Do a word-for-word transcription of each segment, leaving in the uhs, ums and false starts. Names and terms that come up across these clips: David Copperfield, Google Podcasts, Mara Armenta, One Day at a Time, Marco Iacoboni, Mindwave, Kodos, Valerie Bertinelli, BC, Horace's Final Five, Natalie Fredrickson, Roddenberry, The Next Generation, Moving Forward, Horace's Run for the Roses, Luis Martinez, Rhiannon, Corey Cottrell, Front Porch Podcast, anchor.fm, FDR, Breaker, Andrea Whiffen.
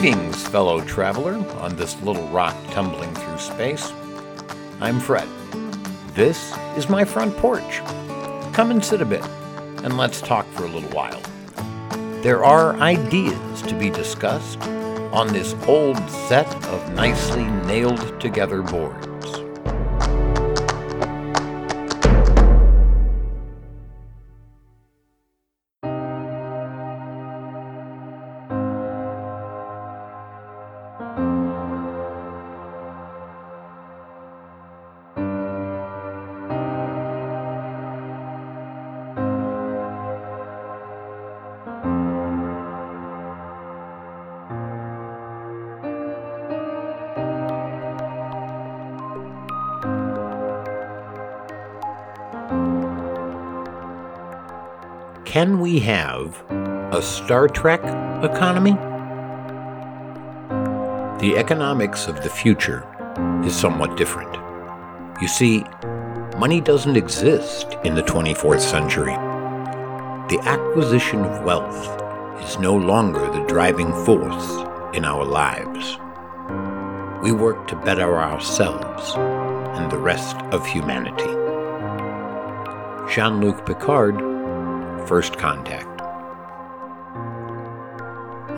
Greetings, fellow traveler, on this little rock tumbling through space. I'm Fred. This is my front porch. Come and sit a bit, and let's talk for a little while. There are ideas to be discussed on this old set of nicely nailed together boards. Can we have a Star Trek economy? The economics of the future is somewhat different. You see, money doesn't exist in the twenty-fourth century. The acquisition of wealth is no longer the driving force in our lives. We work to better ourselves and the rest of humanity. Jean-Luc Picard, First Contact.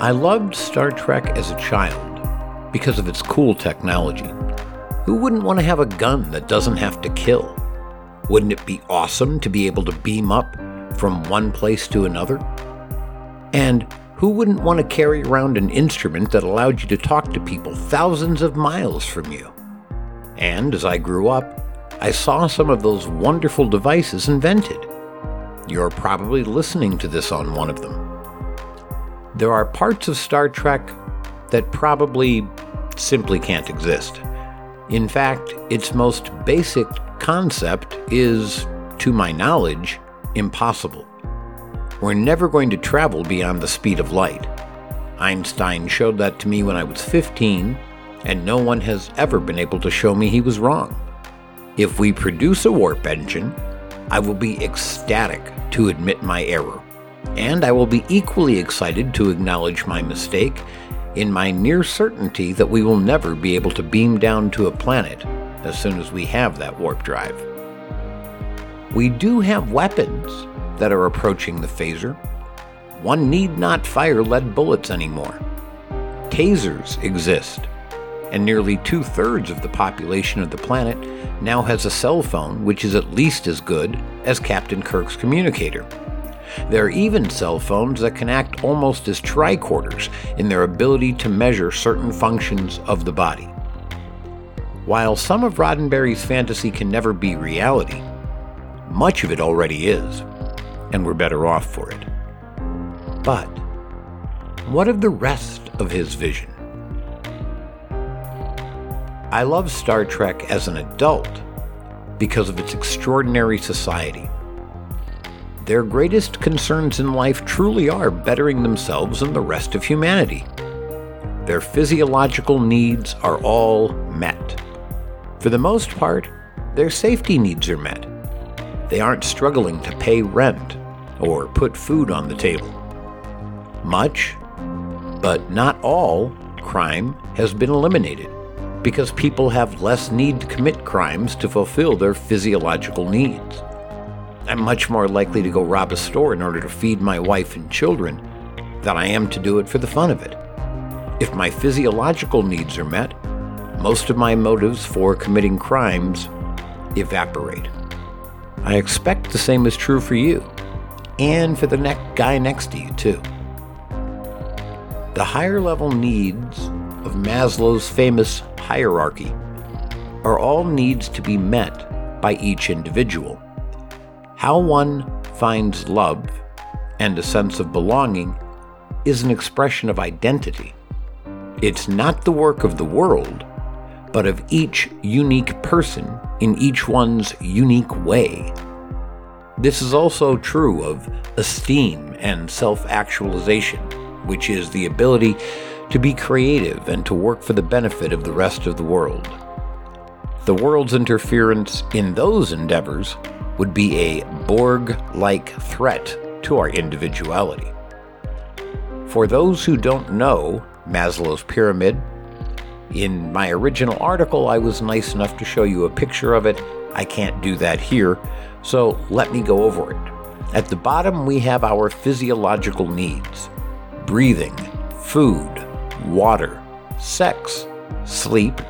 I loved Star Trek as a child because of its cool technology. Who wouldn't want to have a gun that doesn't have to kill? Wouldn't it be awesome to be able to beam up from one place to another? And who wouldn't want to carry around an instrument that allowed you to talk to people thousands of miles from you? And as I grew up, I saw some of those wonderful devices invented. You're probably listening to this on one of them. There are parts of Star Trek that probably simply can't exist. In fact, its most basic concept is, to my knowledge, impossible. We're never going to travel beyond the speed of light. Einstein showed that to me when I was fifteen, and no one has ever been able to show me he was wrong. If we produce a warp engine, I will be ecstatic to admit my error, and I will be equally excited to acknowledge my mistake in my near certainty that we will never be able to beam down to a planet as soon as we have that warp drive. We do have weapons that are approaching the phaser. One need not fire lead bullets anymore. Tasers exist, and nearly two-thirds of the population of the planet now has a cell phone which is at least as good as Captain Kirk's communicator. There are even cell phones that can act almost as tricorders in their ability to measure certain functions of the body. While some of Roddenberry's fantasy can never be reality, much of it already is, and we're better off for it. But what of the rest of his vision? I love Star Trek as an adult because of its extraordinary society. Their greatest concerns in life truly are bettering themselves and the rest of humanity. Their physiological needs are all met. For the most part, their safety needs are met. They aren't struggling to pay rent or put food on the table. Much, but not all, crime has been eliminated, because people have less need to commit crimes to fulfill their physiological needs. I'm much more likely to go rob a store in order to feed my wife and children than I am to do it for the fun of it. If my physiological needs are met, most of my motives for committing crimes evaporate. I expect the same is true for you, and for the ne- guy next to you too. The higher level needs of Maslow's famous hierarchy are all needs to be met by each individual. How one finds love and a sense of belonging is an expression of identity. It's not the work of the world, but of each unique person in each one's unique way. This is also true of esteem and self-actualization, which is the ability to be creative and to work for the benefit of the rest of the world. The world's interference in those endeavors would be a Borg-like threat to our individuality. For those who don't know Maslow's pyramid. In my original article, I was nice enough to show you a picture of it. I can't do that here, so let me go over it. At the bottom, we have our physiological needs: breathing, food, water, sex, sleep,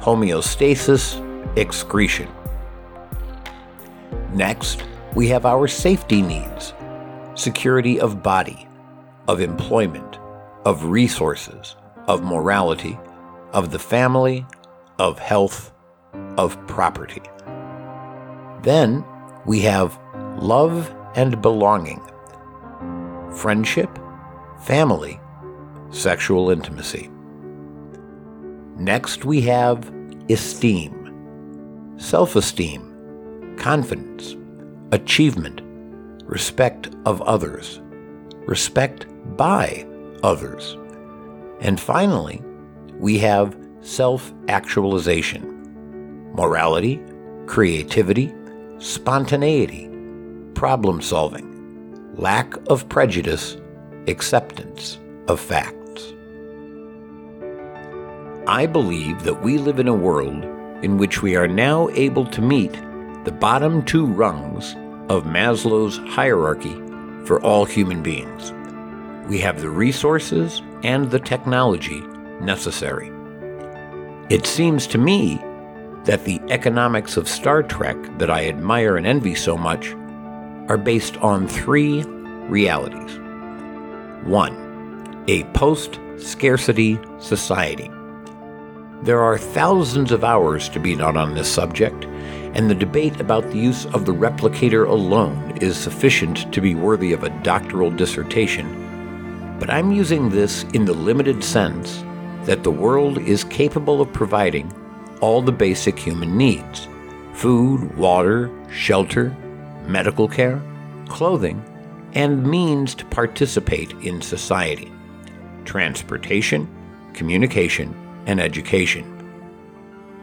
homeostasis, excretion. Next, we have our safety needs: security of body, of employment, of resources, of morality, of the family, of health, of property. Then we have love and belonging, friendship, family, sexual intimacy. Next we have esteem, self-esteem, confidence, achievement, respect of others, respect by others. And finally, we have self-actualization, morality, creativity, spontaneity, problem solving, lack of prejudice, acceptance of facts. I believe that we live in a world in which we are now able to meet the bottom two rungs of Maslow's hierarchy for all human beings. We have the resources and the technology necessary. It seems to me that the economics of Star Trek that I admire and envy so much are based on three realities. One, a post-scarcity society. There are thousands of hours to be done on this subject, and the debate about the use of the replicator alone is sufficient to be worthy of a doctoral dissertation, but I'm using this in the limited sense that the world is capable of providing all the basic human needs: food, water, shelter, medical care, clothing, and means to participate in society, transportation, communication, and education.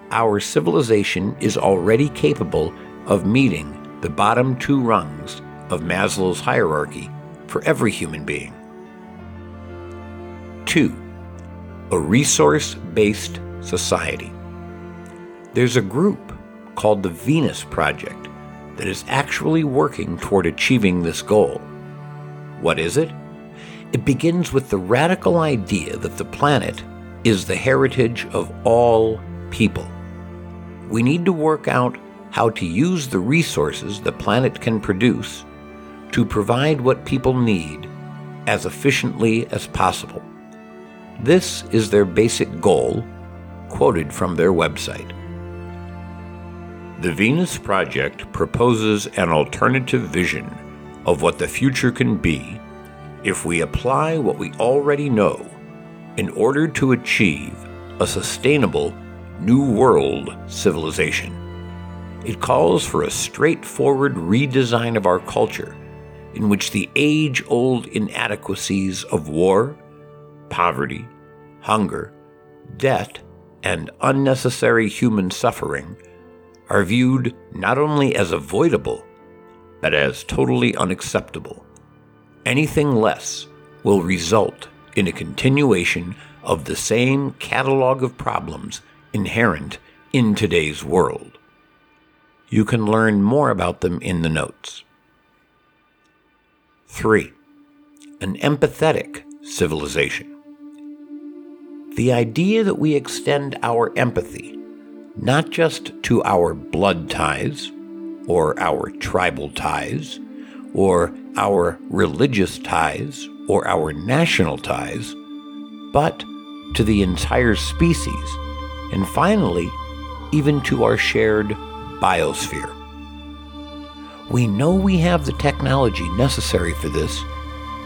Our civilization is already capable of meeting the bottom two rungs of Maslow's hierarchy for every human being. Two, a resource-based society. There's a group called the Venus Project that is actually working toward achieving this goal. What is it? It begins with the radical idea that the planet is the heritage of all people. We need to work out how to use the resources the planet can produce to provide what people need as efficiently as possible. This is their basic goal, quoted from their website. The Venus Project proposes an alternative vision of what the future can be if we apply what we already know in order to achieve a sustainable New World civilization. It calls for a straightforward redesign of our culture in which the age-old inadequacies of war, poverty, hunger, debt, and unnecessary human suffering are viewed not only as avoidable, but as totally unacceptable. Anything less will result in a continuation of the same catalog of problems inherent in today's world. You can learn more about them in the notes. Three, an empathetic civilization. The idea that we extend our empathy not just to our blood ties, or our tribal ties, or our religious ties, or our national ties, but to the entire species, and finally, even to our shared biosphere. We know we have the technology necessary for this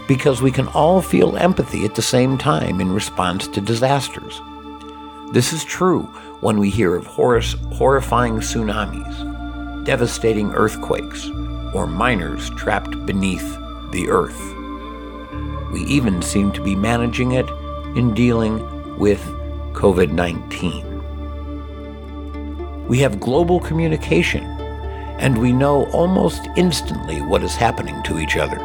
because we can all feel empathy at the same time in response to disasters. This is true when we hear of hor- horrifying tsunamis, devastating earthquakes, or miners trapped beneath the earth. We even seem to be managing it in dealing with covid nineteen. We have global communication, and we know almost instantly what is happening to each other.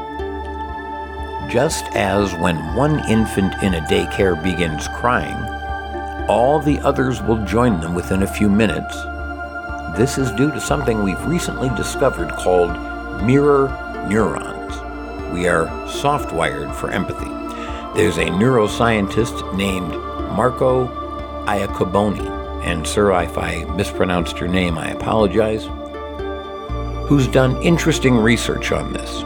Just as when one infant in a daycare begins crying, all the others will join them within a few minutes. This is due to something we've recently discovered called mirror neurons. We are softwired for empathy. There's a neuroscientist named Marco Iacoboni, and sir, if I mispronounced your name, I apologize, who's done interesting research on this.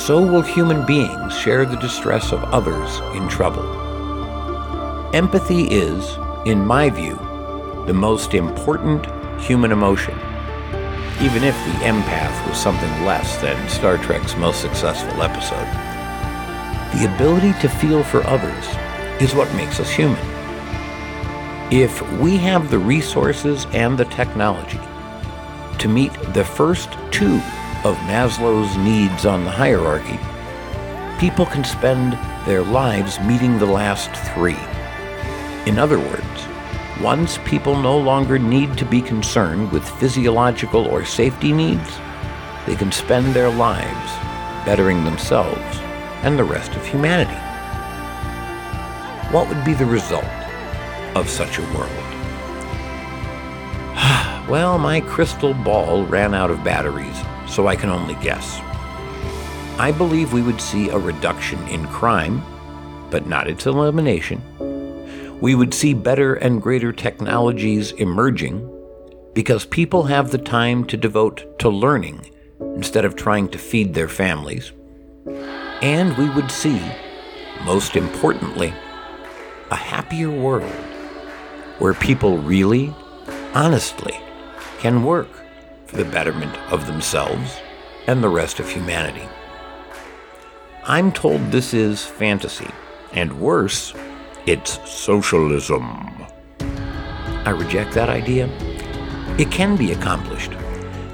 So will human beings share the distress of others in trouble. Empathy is, in my view, the most important human emotion, even if the empath was something less than Star Trek's most successful episode. The ability to feel for others is what makes us human. If we have the resources and the technology to meet the first two of Maslow's needs on the hierarchy, people can spend their lives meeting the last three. In other words, once people no longer need to be concerned with physiological or safety needs, they can spend their lives bettering themselves and the rest of humanity. What would be the result of such a world? Well, my crystal ball ran out of batteries, so I can only guess. I believe we would see a reduction in crime, but not its elimination. We would see better and greater technologies emerging because people have the time to devote to learning instead of trying to feed their families. And we would see, most importantly, a happier world where people really, honestly, can work for the betterment of themselves and the rest of humanity. I'm told this is fantasy, and worse, it's socialism. I reject that idea. It can be accomplished,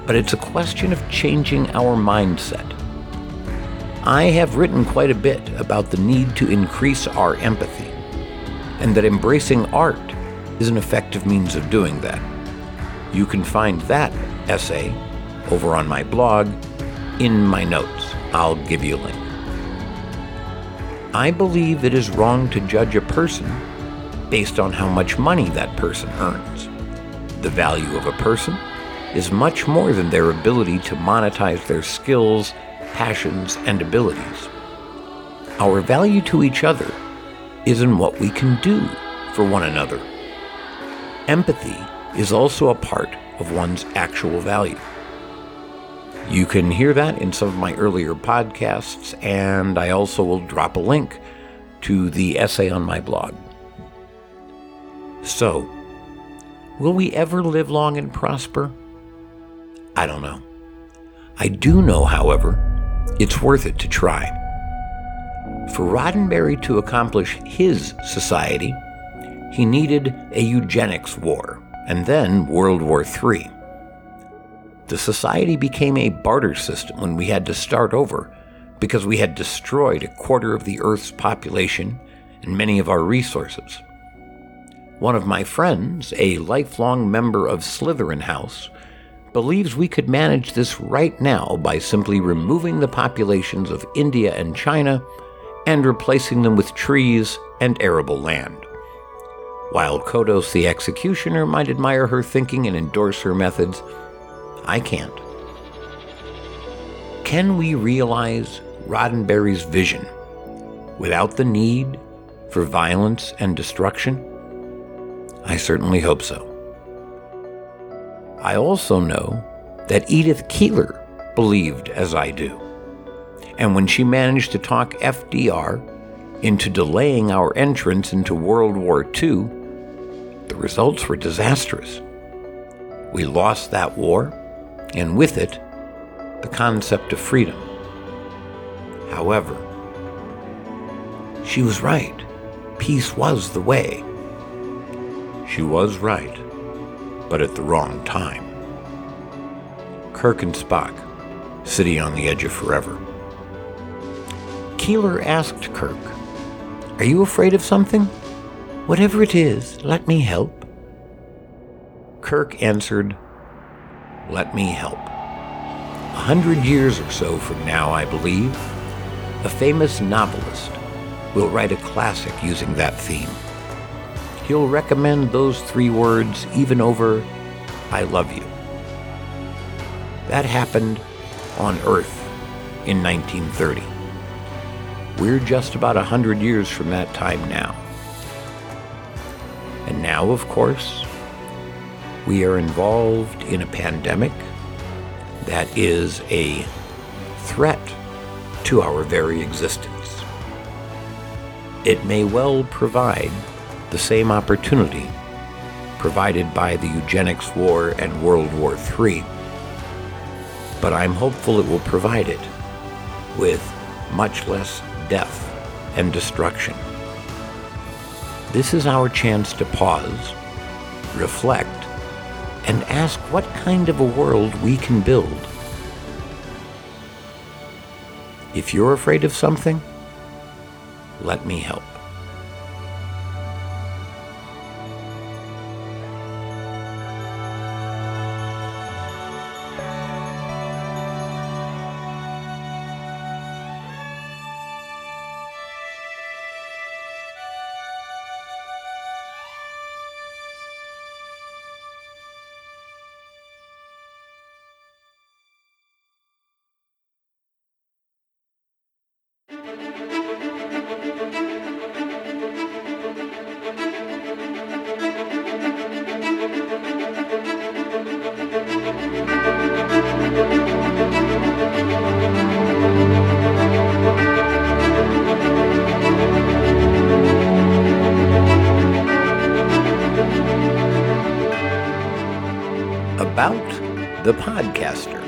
but it's a question of changing our mindset. I have written quite a bit about the need to increase our empathy, and that embracing art is an effective means of doing that. You can find that essay over on my blog in my notes. I'll give you a link. I believe it is wrong to judge a person based on how much money that person earns. The value of a person is much more than their ability to monetize their skills, passions, and abilities. Our value to each other is in what we can do for one another. Empathy is also a part of one's actual value. You can hear that in some of my earlier podcasts, and I also will drop a link to the essay on my blog. So, will we ever live long and prosper? I don't know. I do know, however, it's worth it to try. For Roddenberry to accomplish his society, he needed a eugenics war, and then World War Three. The society became a barter system when we had to start over because we had destroyed a quarter of the Earth's population and many of our resources. One of my friends, a lifelong member of Slytherin House, believes we could manage this right now by simply removing the populations of India and China and replacing them with trees and arable land. While Kodos the Executioner might admire her thinking and endorse her methods, I can't. Can we realize Roddenberry's vision without the need for violence and destruction? I certainly hope so. I also know that Edith Keeler believed as I do, and when she managed to talk F D R into delaying our entrance into World War Two, the results were disastrous. We lost that war, and with it, the concept of freedom. However, she was right. Peace was the way. She was right, but at the wrong time. Kirk and Spock, City on the Edge of Forever. Keeler asked Kirk, "Are you afraid of something? Whatever it is, let me help." Kirk answered, "Let me help." A hundred years or so from now, I believe, a famous novelist will write a classic using that theme. He'll recommend those three words even over, "I love you." That happened on Earth in nineteen thirty. We're just about a hundred years from that time now. And now, of course, we are involved in a pandemic that is a threat to our very existence. It may well provide the same opportunity provided by the eugenics war and World War Three, but I'm hopeful it will provide it with much less death and destruction. This is our chance to pause, reflect, and ask what kind of a world we can build. If you're afraid of something, let me help. The Podcaster.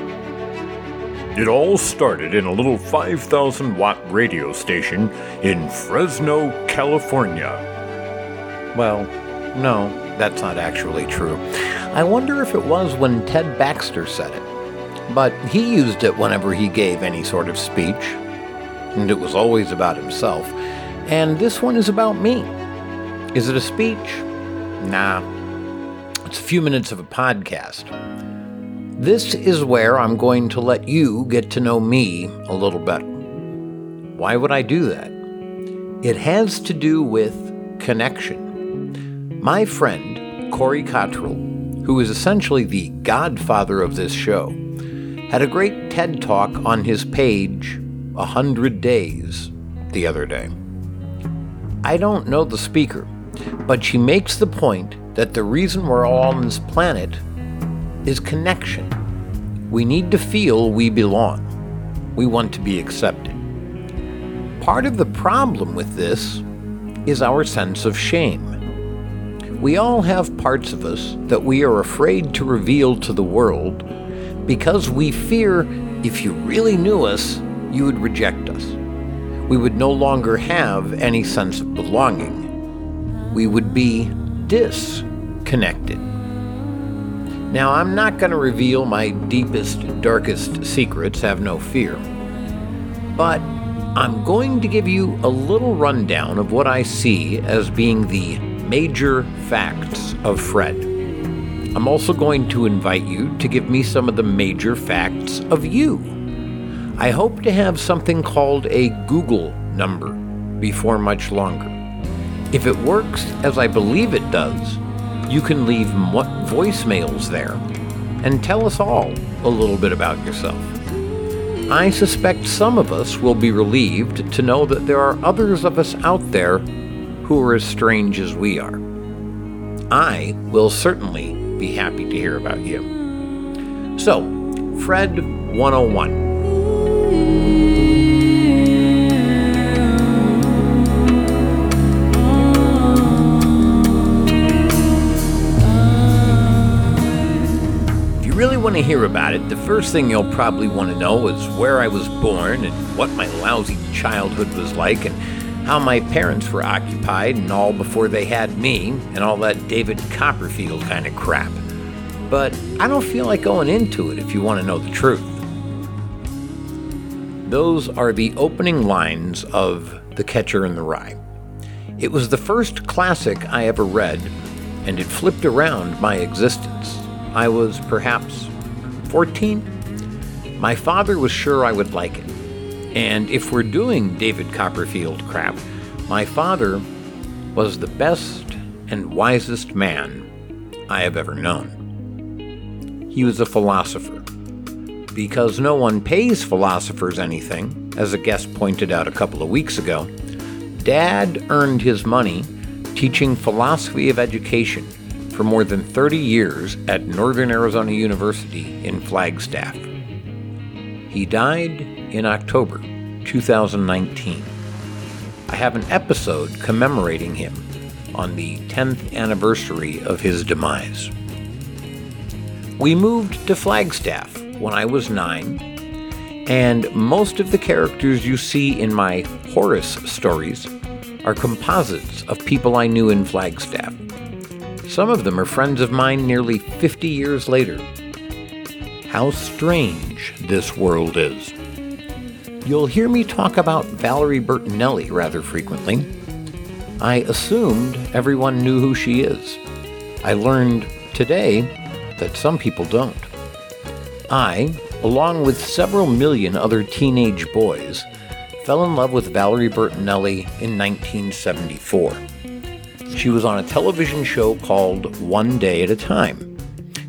It all started in a little five thousand watt radio station in Fresno, California. Well, no, that's not actually true. I wonder if it was when Ted Baxter said it, but he used it whenever he gave any sort of speech, and it was always about himself, and this one is about me. Is it a speech? Nah. It's a few minutes of a podcast. This is where I'm going to let you get to know me a little better. Why would I do that? It has to do with connection. My friend, Corey Cottrell, who is essentially the godfather of this show, had a great TED Talk on his page, one hundred days, the other day. I don't know the speaker, but she makes the point that the reason we're all on this planet is connection. We need to feel we belong. We want to be accepted. Part of the problem with this is our sense of shame. We all have parts of us that we are afraid to reveal to the world because we fear if you really knew us, you would reject us. We would no longer have any sense of belonging. We would be disconnected. Now, I'm not going to reveal my deepest, darkest secrets, have no fear. But I'm going to give you a little rundown of what I see as being the major facts of Fred. I'm also going to invite you to give me some of the major facts of you. I hope to have something called a Google number before much longer. If it works as I believe it does, you can leave voicemails there and tell us all a little bit about yourself. I suspect some of us will be relieved to know that there are others of us out there who are as strange as we are. I will certainly be happy to hear about you. So, Fred one oh one. Want to hear about it, the first thing you'll probably want to know is where I was born and what my lousy childhood was like and how my parents were occupied and all before they had me and all that David Copperfield kind of crap. But I don't feel like going into it if you want to know the truth. Those are the opening lines of The Catcher in the Rye. It was the first classic I ever read, and it flipped around my existence. I was perhaps fourteen. My father was sure I would like it. And if we're doing David Copperfield crap, my father was the best and wisest man I have ever known. He was a philosopher. Because no one pays philosophers anything, as a guest pointed out a couple of weeks ago, Dad earned his money teaching philosophy of education for more than thirty years at Northern Arizona University in Flagstaff. He died in October two thousand nineteen. I have an episode commemorating him on the tenth anniversary of his demise. We moved to Flagstaff when I was nine, and most of the characters you see in my Horace stories are composites of people I knew in Flagstaff. Some of them are friends of mine nearly fifty years later. How strange this world is. You'll hear me talk about Valerie Bertinelli rather frequently. I assumed everyone knew who she is. I learned today that some people don't. I, along with several million other teenage boys, fell in love with Valerie Bertinelli in nineteen seventy-four. She was on a television show called One Day at a Time.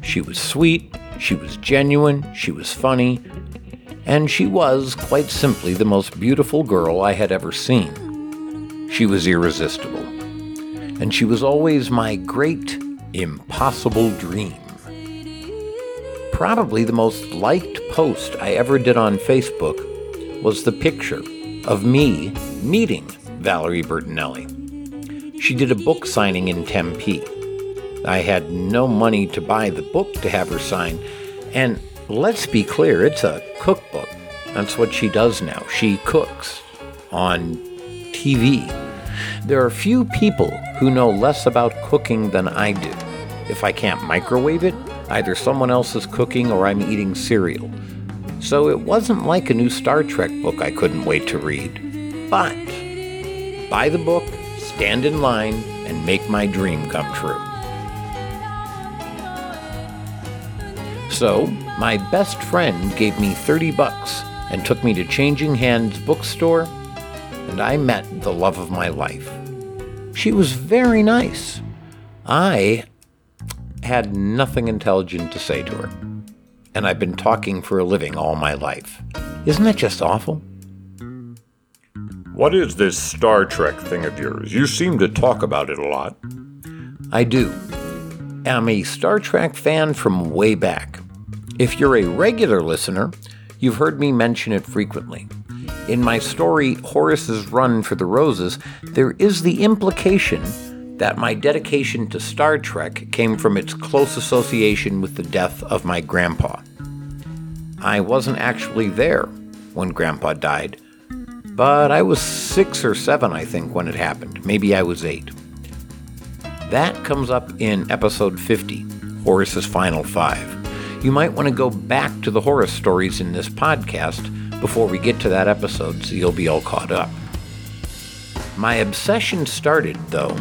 She was sweet, she was genuine, she was funny, and she was, quite simply, the most beautiful girl I had ever seen. She was irresistible. And she was always my great, impossible dream. Probably the most liked post I ever did on Facebook was the picture of me meeting Valerie Bertinelli. She did a book signing in Tempe. I had no money to buy the book to have her sign, and let's be clear, it's a cookbook. That's what she does now. She cooks on T V. There are few people who know less about cooking than I do. If I can't microwave it, either someone else is cooking or I'm eating cereal. So it wasn't like a new Star Trek book I couldn't wait to read. But buy the book, stand in line, and make my dream come true. So, my best friend gave me thirty bucks and took me to Changing Hands Bookstore, and I met the love of my life. She was very nice. I had nothing intelligent to say to her, and I've been talking for a living all my life. Isn't that just awful? What is this Star Trek thing of yours? You seem to talk about it a lot. I do. I'm a Star Trek fan from way back. If you're a regular listener, you've heard me mention it frequently. In my story, Horace's Run for the Roses, there is the implication that my dedication to Star Trek came from its close association with the death of my grandpa. I wasn't actually there when grandpa died, but I was six or seven, I think, when it happened. Maybe I was eight. That comes up in episode fifty, Horace's Final Five. You might want to go back to the Horace stories in this podcast before we get to that episode so you'll be all caught up. My obsession started, though,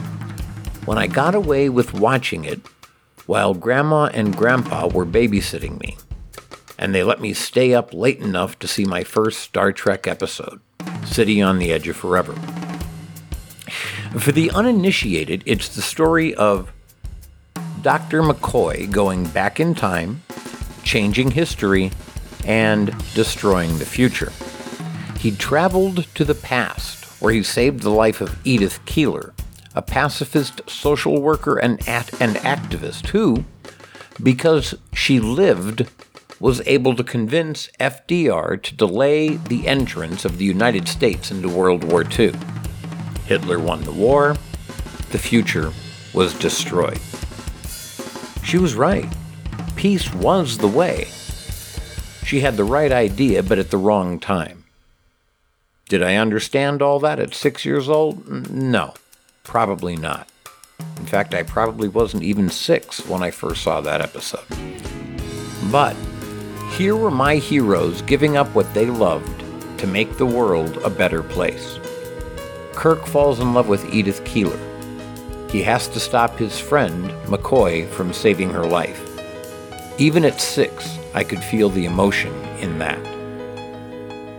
when I got away with watching it while Grandma and Grandpa were babysitting me, and they let me stay up late enough to see my first Star Trek episode, City on the Edge of Forever. For the uninitiated, it's the story of Doctor McCoy going back in time, changing history, and destroying the future. He traveled to the past, where he saved the life of Edith Keeler, a pacifist social worker and, at- and activist who, because she lived, was able to convince F D R to delay the entrance of the United States into World War Two. Hitler won the war. The future was destroyed. She was right. Peace was the way. She had the right idea, but at the wrong time. Did I understand all that at six years old? No, probably not. In fact, I probably wasn't even six when I first saw that episode. But here were my heroes giving up what they loved to make the world a better place. Kirk falls in love with Edith Keeler. He has to stop his friend, McCoy, from saving her life. Even at six, I could feel the emotion in that.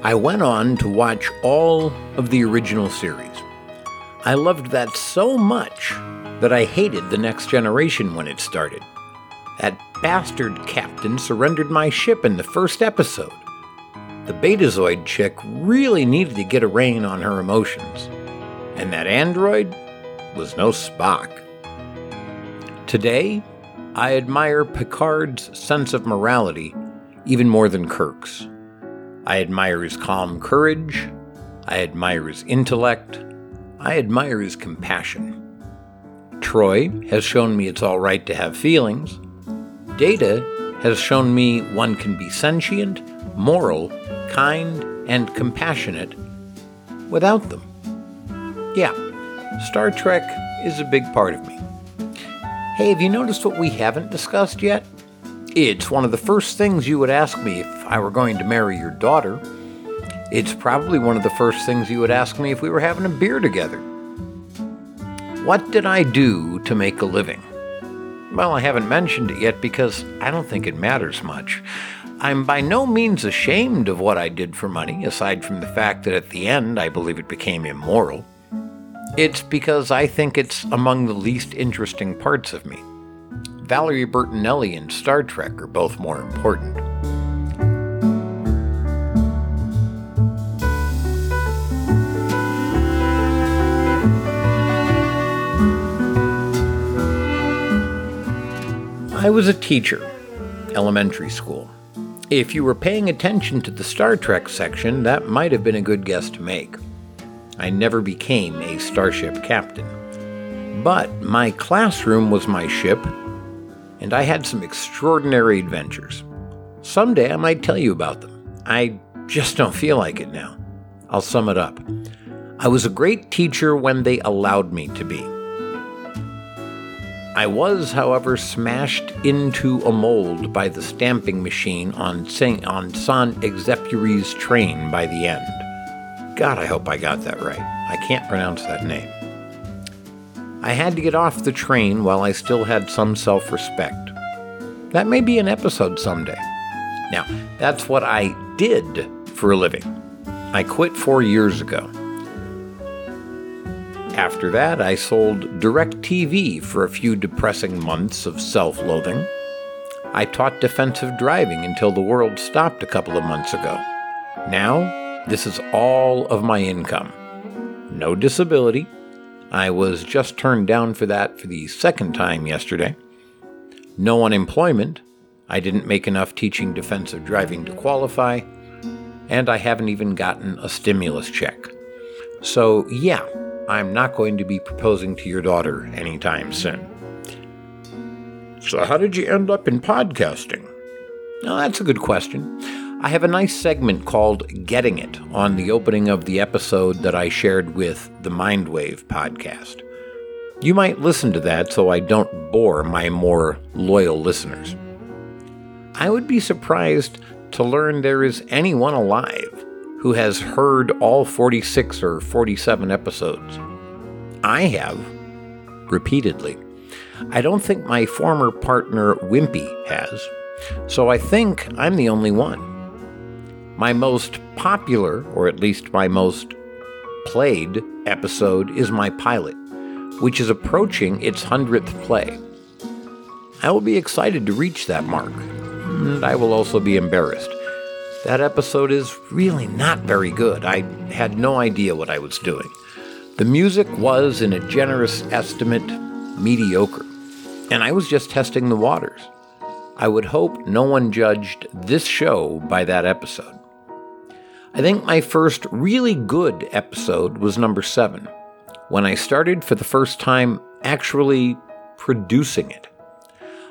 I went on to watch all of the original series. I loved that so much that I hated The Next Generation when it started. That bastard captain surrendered my ship in the first episode. The Betazoid chick really needed to get a rein on her emotions. And that android was no Spock. Today, I admire Picard's sense of morality even more than Kirk's. I admire his calm courage, I admire his intellect, I admire his compassion. Troy has shown me it's all right to have feelings. Data has shown me one can be sentient, moral, kind, and compassionate without them. Yeah, Star Trek is a big part of me. Hey, have you noticed what we haven't discussed yet? It's one of the first things you would ask me if I were going to marry your daughter. It's probably one of the first things you would ask me if we were having a beer together. What did I do to make a living? Well, I haven't mentioned it yet because I don't think it matters much. I'm by no means ashamed of what I did for money, aside from the fact that at the end I believe it became immoral. It's because I think it's among the least interesting parts of me. Valerie Bertinelli and Star Trek are both more important. I was a teacher, elementary school. If you were paying attention to the Star Trek section, that might have been a good guess to make. I never became a starship captain. But my classroom was my ship, and I had some extraordinary adventures. Someday I might tell you about them. I just don't feel like it now. I'll sum it up. I was a great teacher when they allowed me to be. I was, however, smashed into a mold by the stamping machine on Saint-Exupéry's train by the end. God, I hope I got that right. I can't pronounce that name. I had to get off the train while I still had some self-respect. That may be an episode someday. Now, that's what I did for a living. I quit four years ago. After that, I sold DirecTV for a few depressing months of self-loathing. I taught defensive driving until the world stopped a couple of months ago. Now, this is all of my income. No disability. I was just turned down for that for the second time yesterday. No unemployment. I didn't make enough teaching defensive driving to qualify. And I haven't even gotten a stimulus check. So, yeah. I'm not going to be proposing to your daughter anytime soon. So how did you end up in podcasting? Now, that's a good question. I have a nice segment called Getting It on the opening of the episode that I shared with the Mindwave podcast. You might listen to that so I don't bore my more loyal listeners. I would be surprised to learn there is anyone alive who has heard all forty-six or forty-seven episodes. I have, repeatedly. I don't think my former partner Wimpy has, so I think I'm the only one. My most popular, or at least my most played, episode is my pilot, which is approaching its hundredth play. I will be excited to reach that mark, and I will also be embarrassed. That episode is really not very good. I had no idea what I was doing. The music was, in a generous estimate, mediocre, and I was just testing the waters. I would hope no one judged this show by that episode. I think my first really good episode was number seven, when I started for the first time actually producing it.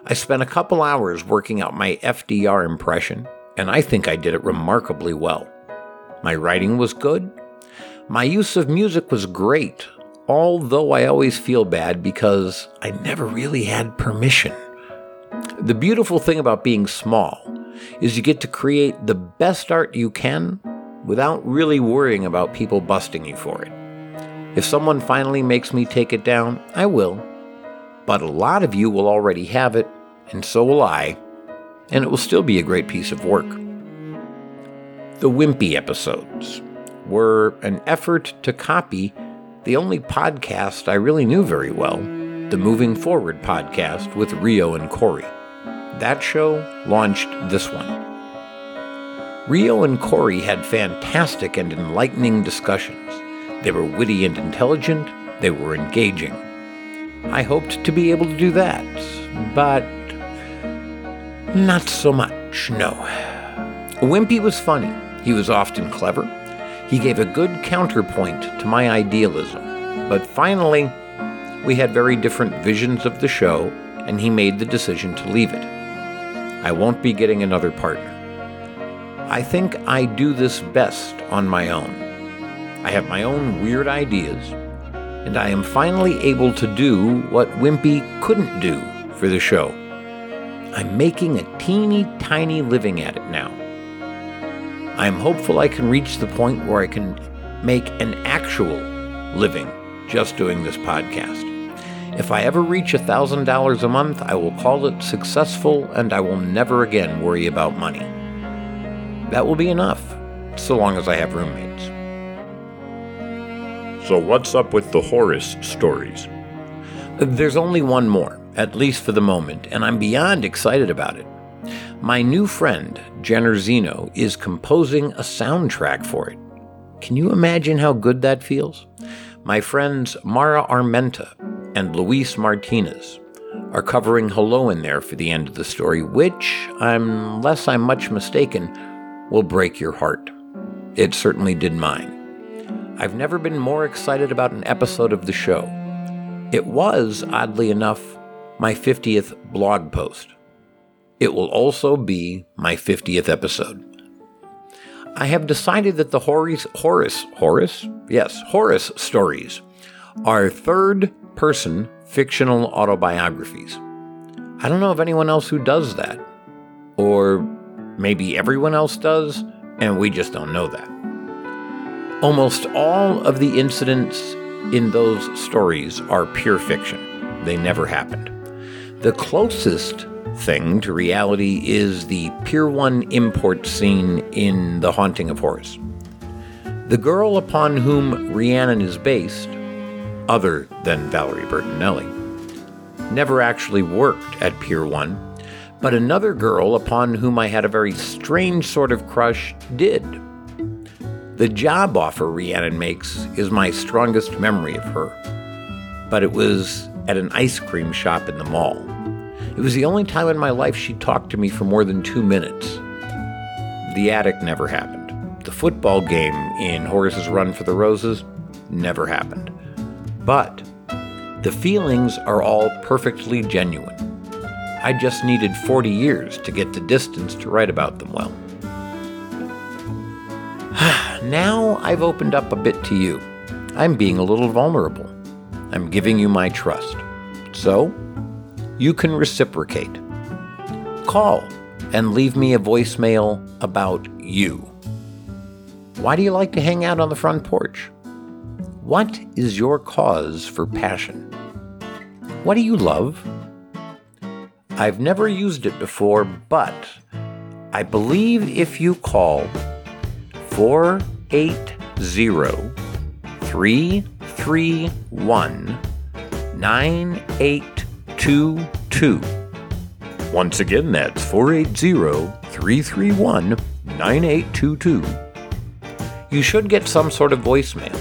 I spent a couple hours working out my F D R impression, and I think I did it remarkably well. My writing was good. My use of music was great, although I always feel bad because I never really had permission. The beautiful thing about being small is you get to create the best art you can without really worrying about people busting you for it. If someone finally makes me take it down, I will. But a lot of you will already have it, and so will I. And it will still be a great piece of work. The Wimpy episodes were an effort to copy the only podcast I really knew very well, the Moving Forward podcast with Rio and Corey. That show launched this one. Rio and Corey had fantastic and enlightening discussions. They were witty and intelligent. They were engaging. I hoped to be able to do that, but not so much, no. Wimpy was funny. He was often clever. He gave a good counterpoint to my idealism. But finally, we had very different visions of the show, and he made the decision to leave it. I won't be getting another partner. I think I do this best on my own. I have my own weird ideas, and I am finally able to do what Wimpy couldn't do for the show. I'm making a teeny tiny living at it now. I'm hopeful I can reach the point where I can make an actual living just doing this podcast. If I ever reach one thousand dollars a month, I will call it successful, and I will never again worry about money. That will be enough, so long as I have roommates. So what's up with the Horace stories? There's only one more, at least for the moment, and I'm beyond excited about it. My new friend, Jenner Zeno, is composing a soundtrack for it. Can you imagine how good that feels? My friends Mara Armenta and Luis Martinez are covering Hello in there for the end of the story, which, unless I'm much mistaken, will break your heart. It certainly did mine. I've never been more excited about an episode of the show. It was, oddly enough, my fiftieth blog post. It will also be my fiftieth episode. I have decided that the Horace, Horace, Horace? Yes, Horace stories are third-person fictional autobiographies. I don't know of anyone else who does that. Or maybe everyone else does, and we just don't know that. Almost all of the incidents in those stories are pure fiction. They never happened. The closest thing to reality is the Pier one import scene in The Haunting of Horace. The girl upon whom Rhiannon is based, other than Valerie Bertinelli, never actually worked at Pier one, but another girl upon whom I had a very strange sort of crush did. The job offer Rhiannon makes is my strongest memory of her, but it was at an ice cream shop in the mall. It was the only time in my life she talked to me for more than two minutes. The attic never happened. The football game in Horace's Run for the Roses never happened. But the feelings are all perfectly genuine. I just needed forty years to get the distance to write about them well. Now I've opened up a bit to you. I'm being a little vulnerable. I'm giving you my trust. So, you can reciprocate. Call and leave me a voicemail about you. Why do you like to hang out on the front porch? What is your cause for passion? What do you love? I've never used it before, but I believe if you call four eight zero, three three one, nine eight two two. Once again, that's four eight zero, three three one, nine eight two two. You should get some sort of voicemail.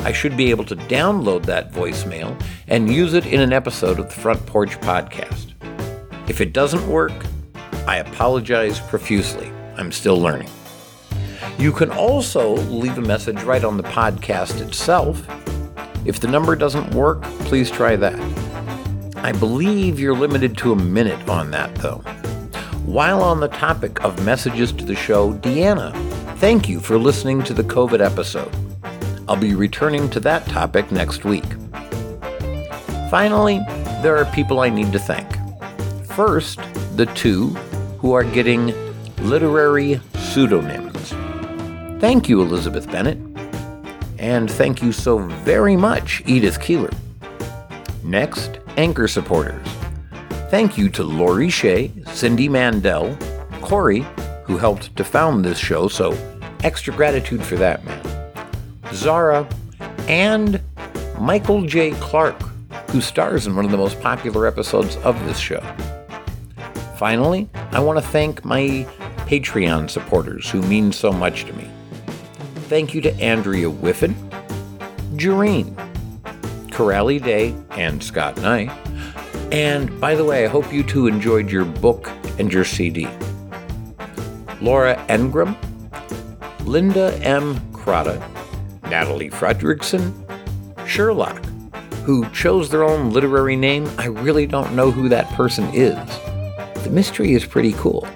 I should be able to download that voicemail and use it in an episode of the Front Porch Podcast. If it doesn't work, I apologize profusely. I'm still learning. You can also leave a message right on the podcast itself. If the number doesn't work, please try that. I believe you're limited to a minute on that, though. While on the topic of messages to the show, Deanna, thank you for listening to the COVID episode. I'll be returning to that topic next week. Finally, there are people I need to thank. First, the two who are getting literary pseudonyms. Thank you, Elizabeth Bennett. And thank you so very much, Edith Keeler. Next, anchor supporters. Thank you to Lori Shea, Cindy Mandel, Corey, who helped to found this show, so extra gratitude for that man. Zara and Michael J. Clark, who stars in one of the most popular episodes of this show. Finally, I want to thank my Patreon supporters who mean so much to me. Thank you to Andrea Whiffen, Jareen, Corrali Day, and Scott Knight. And by the way, I hope you two enjoyed your book and your C D. Laura Engram, Linda M. Crotta, Natalie Fredrickson, Sherlock, who chose their own literary name. I really don't know who that person is. The mystery is pretty cool.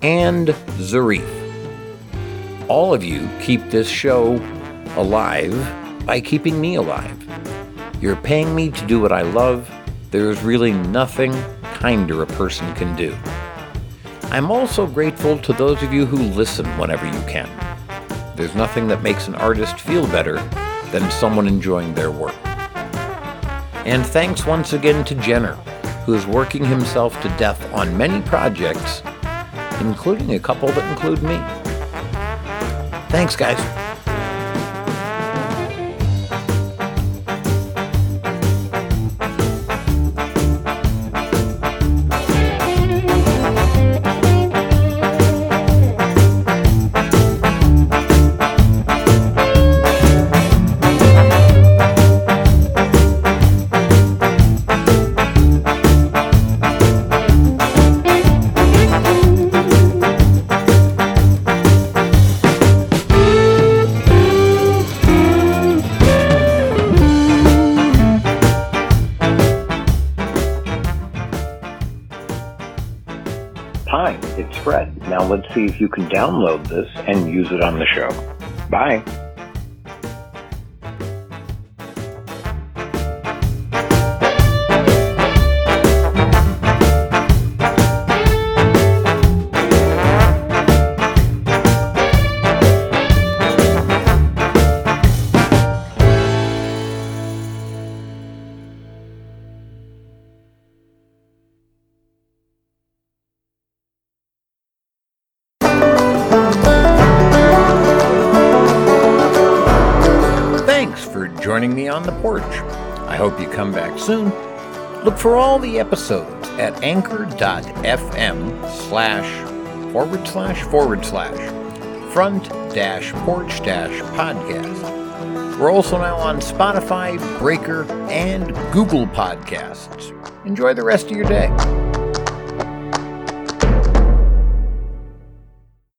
And Zarif. All of you keep this show alive by keeping me alive. You're paying me to do what I love. There is really nothing kinder a person can do. I'm also grateful to those of you who listen whenever you can. There's nothing that makes an artist feel better than someone enjoying their work. And thanks once again to Jenner, who is working himself to death on many projects, including a couple that include me. Thanks, guys. Let's see if you can download this and use it on the show. Bye. Joining me on the porch. I hope you come back soon. Look for all the episodes at anchor.fm slash forward slash forward slash front dash porch dash podcast. We're also now on Spotify, Breaker, and Google Podcasts. Enjoy the rest of your day.